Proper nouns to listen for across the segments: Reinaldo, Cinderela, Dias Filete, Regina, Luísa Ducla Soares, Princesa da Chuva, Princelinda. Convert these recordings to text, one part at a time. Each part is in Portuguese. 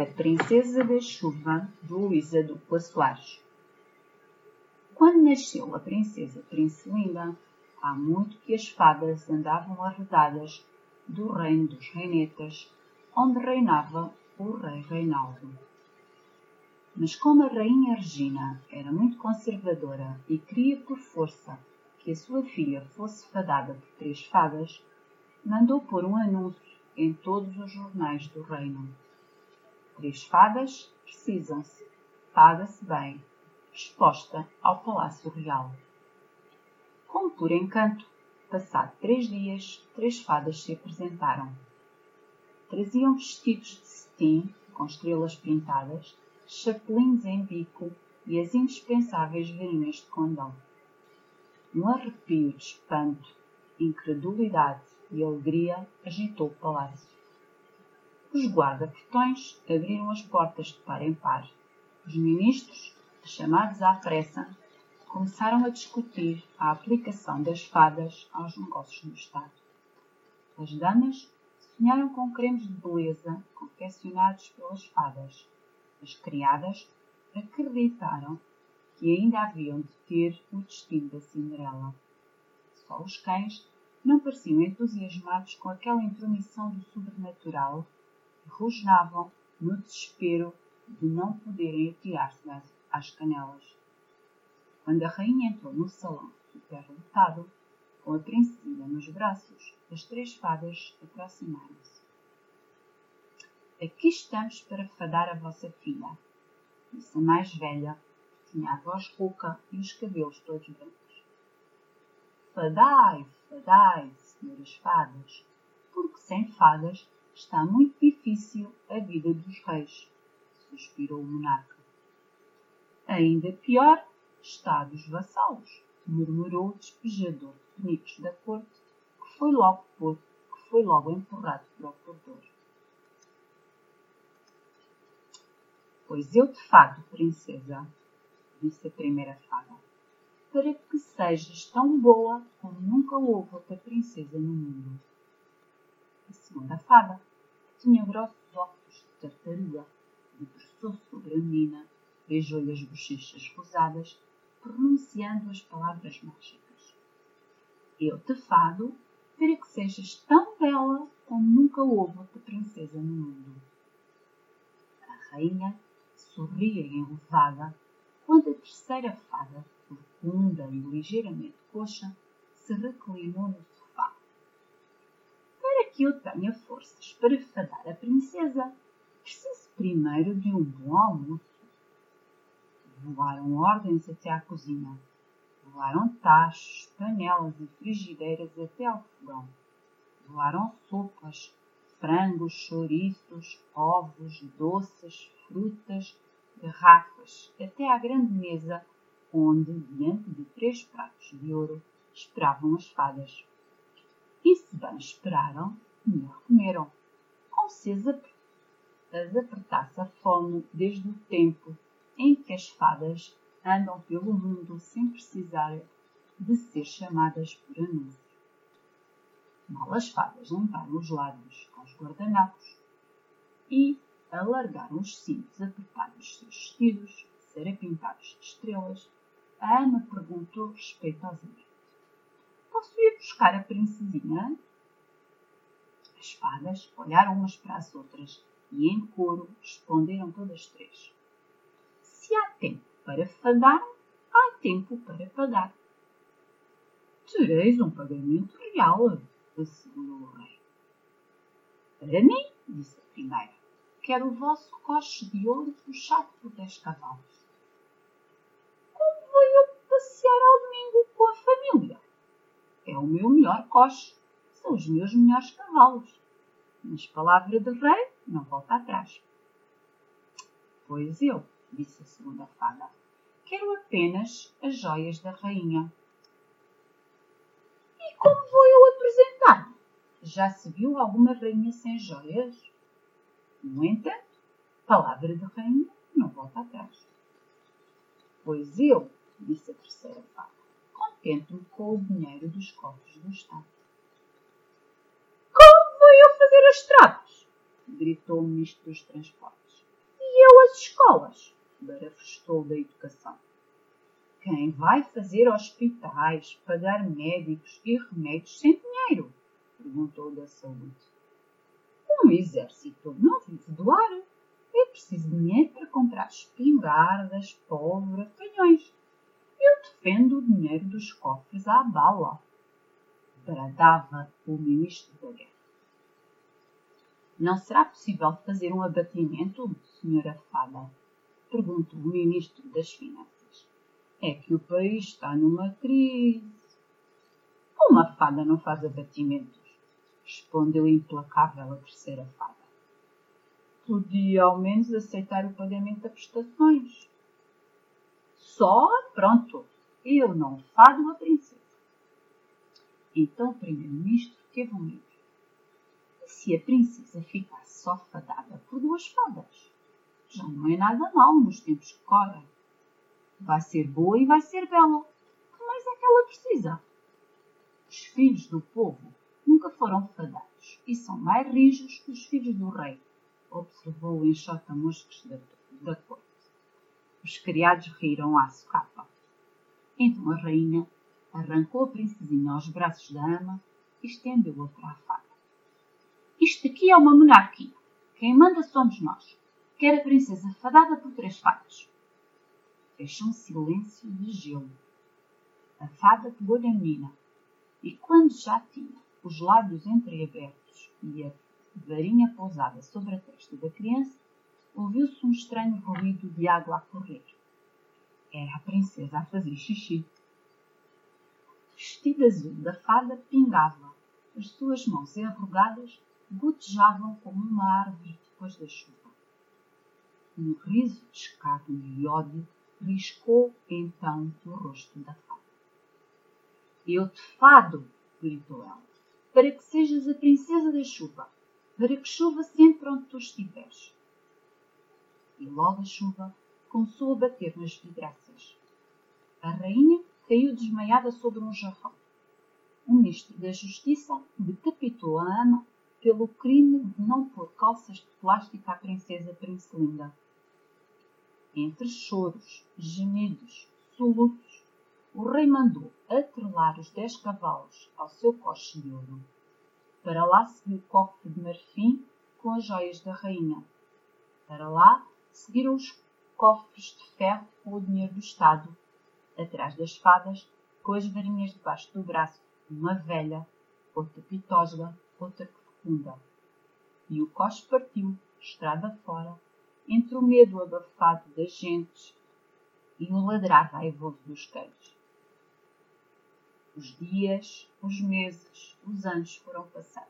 É Princesa da Chuva, de Luísa Ducla Soares. Quando nasceu a princesa Princelinda, há muito que as fadas andavam arredadas do reino dos reinetas, onde reinava o rei Reinaldo. Mas como a rainha Regina era muito conservadora e queria por força que a sua filha fosse fadada por 3 fadas, mandou pôr um anúncio em todos os jornais do reino. 3 fadas precisam-se, paga-se bem, exposta ao Palácio Real. Como por encanto, passado 3 dias, 3 fadas se apresentaram. Traziam vestidos de cetim, com estrelas pintadas, chapelinhos em bico e as indispensáveis varinhas de condão. Um arrepio de espanto, incredulidade e alegria agitou o palácio. Os guarda-portões abriram as portas de par em par. Os ministros, chamados à pressa, começaram a discutir a aplicação das fadas aos negócios do Estado. As damas sonharam com cremes de beleza confeccionados pelas fadas. As criadas acreditaram que ainda haviam de ter o destino da Cinderela. Só os cães não pareciam entusiasmados com aquela intromissão do sobrenatural. Rosnavam no desespero de não poderem atirar-se às canelas. Quando a rainha entrou no salão superlotado, com a princesinha nos braços, as 3 fadas aproximaram-se. Aqui estamos para fadar a vossa filha. Essa mais velha tinha a voz rouca e os cabelos todos brancos. Fadai, fadai, senhoras fadas, porque sem fadas está muito difícil a vida dos reis, suspirou o monarca. Ainda pior está a dos vassalos, murmurou o despejador de pernicos da corte, que foi logo empurrado para o corredor. Pois eu te fado, princesa, disse a primeira fada, para que sejas tão boa como nunca houve outra princesa no mundo. A segunda fada tinha grossos óculos de tartaruga, debruçou-se sobre a menina, beijou-lhe as bochechas rosadas, pronunciando as palavras mágicas. Eu te fado para que sejas tão bela como nunca houve outra princesa no mundo. A rainha sorria enlevada, quando a terceira fada, corcunda e ligeiramente coxa, se reclinou no sofá. Para que eu tenha forças para fadar a princesa, preciso primeiro de um bom almoço. Voaram ordens até à cozinha. Voaram tachos, panelas e frigideiras até ao fogão. Voaram sopas, frangos, chouriços, ovos, doces, frutas, garrafas, até à grande mesa, onde, diante de 3 pratos de ouro, esperavam as fadas. E se bem esperaram, melhor comeram, como se as apertasse a fome desde o tempo em que as fadas andam pelo mundo sem precisar de ser chamadas por anúncio. Mal as fadas limparam os lábios aos guardanapos e alargaram os cintos apertados dos seus vestidos, serapintados de estrelas, a ama perguntou respeitosamente: posso ir buscar a princesinha? As fadas olharam umas para as outras e em coro responderam todas 3. Se há tempo para fadar, há tempo para pagar. Tereis um pagamento real, assegurou o rei. Para mim, disse a primeira, quero o vosso coche de ouro puxado por 10 cavalos. Como vou eu passear ao domingo com a família? É o meu melhor coche, são os meus melhores cavalos. Mas palavra de rei não volta atrás. Pois eu, disse a segunda fada, quero apenas as joias da rainha. E como vou eu apresentar? Já se viu alguma rainha sem joias? No entanto, palavra de rainha não volta atrás. Pois eu, disse a terceira fada, contento-me com o dinheiro dos cofres do Estado. Como vou eu fazer as trapas? Gritou o ministro dos transportes. as escolas, barafustou da educação. Quem vai fazer hospitais, pagar médicos e remédios sem dinheiro? Perguntou da saúde. Um exército não vive do ar. É preciso dinheiro para comprar espingardas, pólvora, canhões. Eu defendo o dinheiro dos cofres à bala, bradava o ministro da guerra. Não será possível fazer um abatimento, senhora Fada? Perguntou o ministro das Finanças. É que o país está numa crise. Uma fada não faz abatimentos, respondeu implacável a terceira fada. Podia ao menos aceitar o pagamento de prestações. Só, pronto, eu não fado a princesa. Então o primeiro-ministro teve um medo. E se a princesa ficasse só fadada por duas fadas? Já não é nada mal nos tempos que correm. Vai ser boa e vai ser bela. O que mais é que ela precisa? Os filhos do povo nunca foram fadados e são mais rijos que os filhos do rei, observou o enxota-moscas da corte. Os criados riram à socapa. Então a rainha arrancou a princesinha aos braços da ama e estendeu-a para a fada. Isto aqui é uma monarquia. Quem manda somos nós. Quer a princesa fadada por três fadas. Fez um silêncio de gelo. A fada pegou na menina e quando já tinha os lábios entreabertos e a varinha pousada sobre a testa da criança, ouviu-se um estranho ruído de água a correr. Era a princesa a fazer xixi. O vestido azul da fada pingava. As suas mãos enrugadas gotejavam como uma árvore depois da chuva. Um riso descado de ódio riscou então o rosto da fada. Eu te fado, gritou ela, para que sejas a princesa da chuva, para que chuva sempre onde tu estiveres. E logo a chuva começou a bater nas vidraças. A rainha caiu desmaiada sobre um jarrão. O ministro da Justiça decapitou a ama pelo crime de não pôr calças de plástico à princesa Princelinda. Entre choros, gemidos, soluços, o rei mandou atrelar os 10 cavalos ao seu coche de ouro. Para lá seguiu o cofre de marfim com as joias da rainha. Para lá seguiram os cofres de ferro com o dinheiro do Estado. Atrás das fadas, com as varinhas debaixo do braço, uma velha, outra pitosga, outra fecunda. E o coche partiu, estrada fora, entre o medo abafado das gentes e o ladrar raivoso dos cães. Os dias, os meses, os anos foram passando.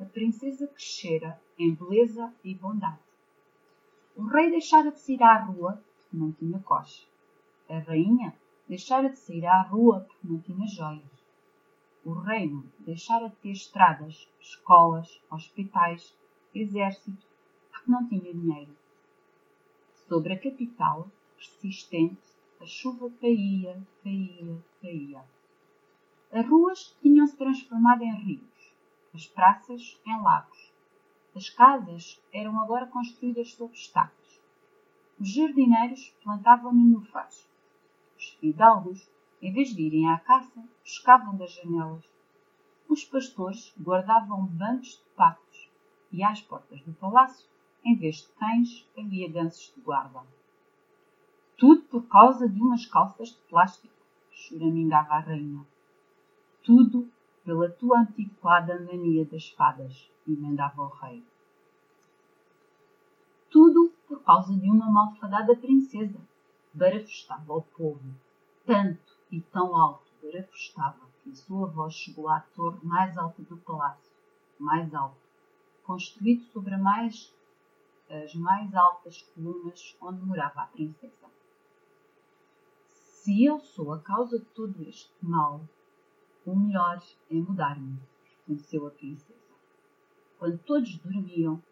A princesa crescera em beleza e bondade. O rei deixara de sair à rua porque não tinha coche. A rainha deixara de sair à rua porque não tinha joias. O reino deixara de ter estradas, escolas, hospitais, exército porque não tinha dinheiro. Sobre a capital, persistente, a chuva caía, caía, caía. As ruas tinham-se transformado em rios, as praças em lagos. As casas eram agora construídas sob estacas. Os jardineiros plantavam nenúfares. Os fidalgos, em vez de irem à caça, pescavam das janelas. Os pastores guardavam bancos de patos e às portas do palácio, em vez de cães, havia gansos de guarda. Tudo por causa de umas calças de plástico, choramingava a rainha. Tudo pela tua antiquada mania das fadas, emendava o rei. Tudo por causa de uma malfadada princesa, barafustava ao povo. Tanto e tão alto barafustava que a sua voz chegou à torre mais alta do palácio, mais alto, construído sobre as mais altas colunas onde morava a princesa. Se eu sou a causa de todo este mal, o melhor é mudar-me, reconheceu a princesa. Quando todos dormiam,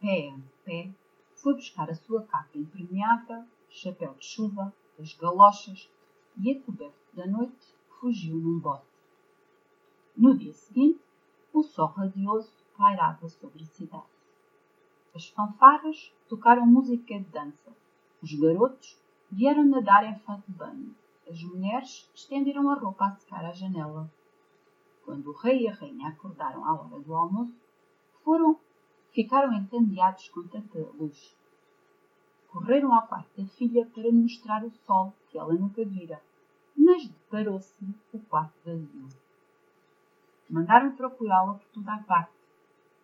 pé a pé, foi buscar a sua capa impermeável, chapéu de chuva, as galochas e, a coberto da noite, fugiu num bote. No dia seguinte, o sol radioso pairava sobre a cidade. As fanfarras tocaram música de dança. Os garotos vieram nadar em fato de banho. As mulheres estenderam a roupa a secar à janela. Quando o rei e a rainha acordaram à hora do almoço, ficaram encandeados com tanta luz. Correram ao quarto da filha para mostrar o sol que ela nunca vira, mas deparou-se o quarto vazio. Mandaram procurá-la por toda a parte,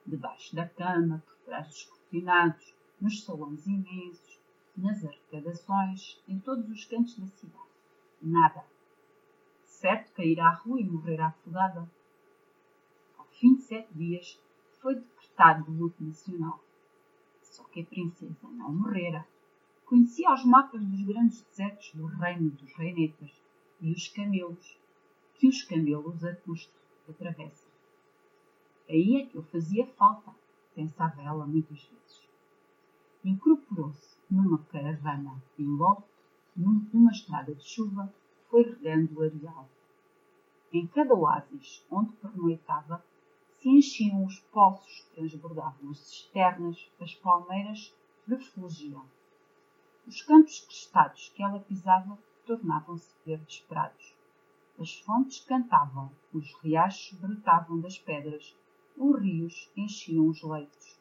debaixo da cama, por trás dos cortinados, nos salões imensos, nas arrecadações, em todos os cantos da cidade. Nada. Certo, cairá à rua e morrerá afogada. Ao fim de 7 dias, foi decretado o luto nacional. Só que a princesa não morrera. Conhecia os mapas dos grandes desertos do reino dos reinetas e os camelos, que os camelos a custo atravessam. Aí é que eu fazia falta, pensava ela muitas vezes. Incorporou-se numa caravana em golpe, numa estrada de chuva, foi regando o areal. Em cada oásis onde pernoitava, se enchiam os poços, transbordavam as cisternas, as palmeiras refugiam. Os campos crestados que ela pisava tornavam-se verdes prados. As fontes cantavam, os riachos brotavam das pedras, os rios enchiam os leitos.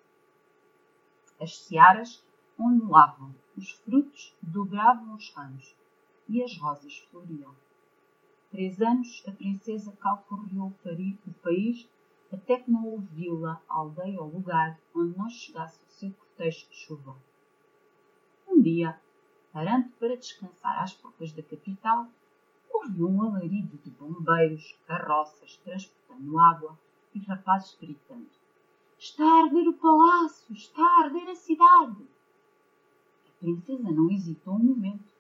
As searas ondulavam, os frutos dobravam os ramos e as rosas floriam. 3 anos a princesa calcorreou o país até que não houve vila, aldeia ou lugar onde não chegasse o seu cortejo de chuva. Um dia, parando para descansar às portas da capital, ouviu um alarido de bombeiros, carroças transportando água e rapazes gritando: "Está a arder o palácio! Está a arder a cidade!" A princesa não hesitou um momento.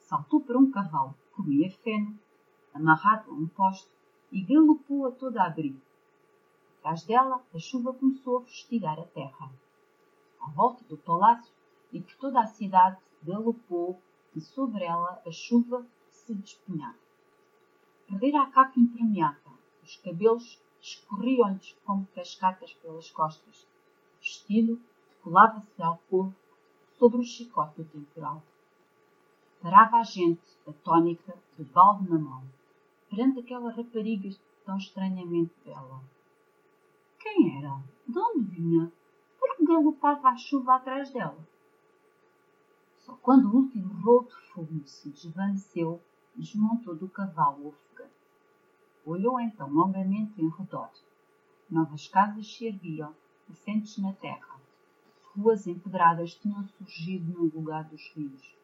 Saltou para um cavalo que comia feno, amarrado a um poste, e galopou a toda a abrigo. Atrás dela, a chuva começou a fustigar a terra. À volta do palácio e por toda a cidade, galopou e sobre ela a chuva se despenhava. Perdera a capa impermeável, os cabelos escorriam-lhes como cascatas pelas costas. O vestido colava-se ao corpo sobre o chicote do temporal. Parava a gente, atónica, de balde na mão, perante aquela rapariga tão estranhamente bela. Quem era? De onde vinha? Por que galopava a chuva atrás dela? Só quando o último rolo de fogo se desvaneceu, desmontou do cavalo ofegante. Olhou então longamente em redor. Novas casas se erguiam, assentes na terra. Ruas empedradas tinham surgido no lugar dos rios.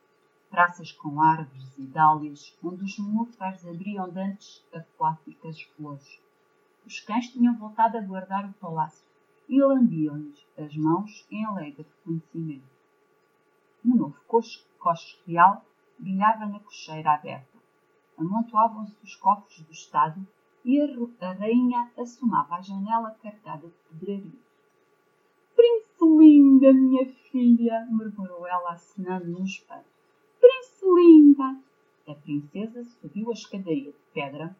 Praças com árvores e dálias, onde os nenúfares abriam dantes aquáticas flores. Os cães tinham voltado a guardar o palácio e lambiam-lhes as mãos em alegre reconhecimento. Um novo coche real brilhava na cocheira aberta. Amontoavam-se os cofres do Estado e a rainha assomava a janela carregada de pedrarias. "Princelinda, minha filha!" murmurou ela acenando num espanto. "Princelinda!" A princesa subiu a escadaria de pedra,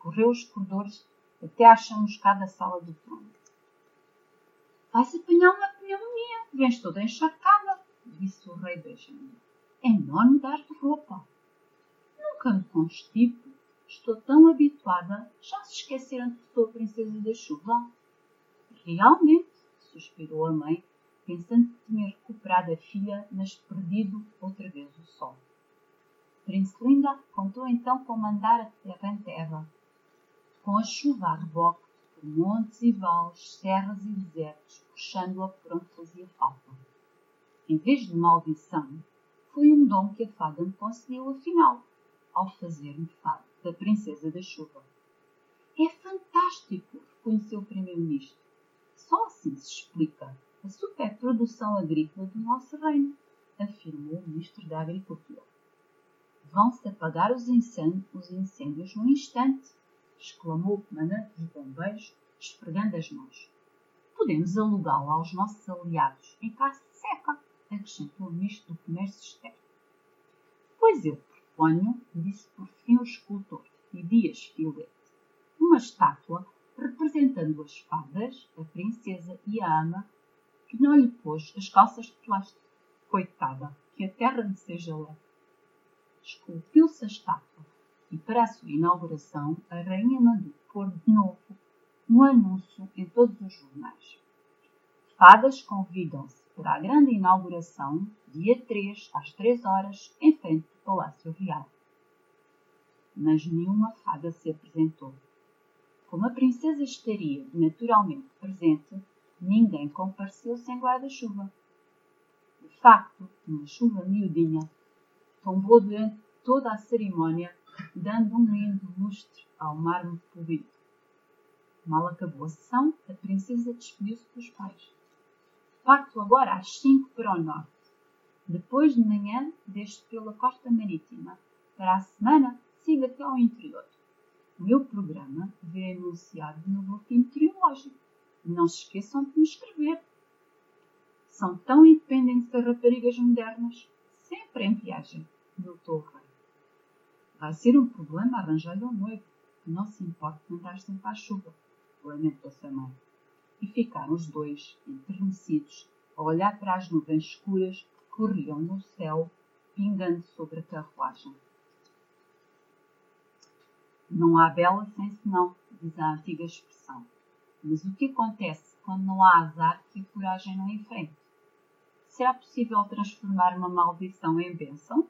correu os corredores até à chamuscada sala do trono. "Vais apanhar uma pneumonia, vens toda encharcada", disse o rei beijando. "É melhor mudar-te roupa." "Nunca me constipo, estou tão habituada, já se esqueceram que sou a princesa da chuva." "Realmente", suspirou a mãe, pensando que tinha recuperado a filha, mas perdido outra vez o sol. Princelinda contou então como andar a terra em terra, com a chuva a reboque, por montes e vales, serras e desertos, puxando-a por onde fazia falta. Em vez de maldição, foi um dom que a fada me concedeu afinal, ao fazer-me fada da princesa da chuva. "É fantástico", reconheceu o primeiro-ministro. "Só assim se explica a superprodução agrícola do nosso reino", afirmou o ministro da Agricultura. "Vão-se apagar os incêndios num instante", exclamou o comandante dos bombeiros, esfregando as mãos. "Podemos alugá-la aos nossos aliados, em caso de seca", acrescentou o ministro do Comércio Externo. "Pois eu proponho", disse por fim o escultor e Dias Filete, "uma estátua representando as fadas, a princesa e a ama, que não lhe pôs as calças de plástico. Coitada, que a terra lhe seja leve. Esculpiu-se a estátua e, para a sua inauguração, a rainha mandou pôr de novo um anúncio em todos os jornais. Fadas convidam-se para a grande inauguração, dia 3, às 3 horas, em frente do Palácio Real. Mas nenhuma fada se apresentou. Como a princesa estaria naturalmente presente, ninguém compareceu sem guarda-chuva. De facto, uma chuva miudinha tombou durante toda a cerimónia, dando um lindo lustre ao mármore polido. Mal acabou a sessão, a princesa despediu-se dos pais. Parto agora às 5 para o norte. Depois de manhã, desço pela costa marítima. Para a semana, sigo até ao interior. O meu programa vem anunciado no boletim meteorológico. Não se esqueçam de me escrever. São tão independentes das raparigas modernas. Sempre em viagem, doutor Rei. Vai ser um problema arranjar-lhe um noivo, que não se importa de andar sempre à chuva, lamentou-se a mãe. E ficaram os dois, enternecidos, a olhar para as nuvens escuras que corriam no céu, pingando sobre a carruagem. Não há bela sem senão, diz a antiga expressão. Mas o que acontece quando não há azar que a coragem não enfrenta? Será possível transformar uma maldição em bênção?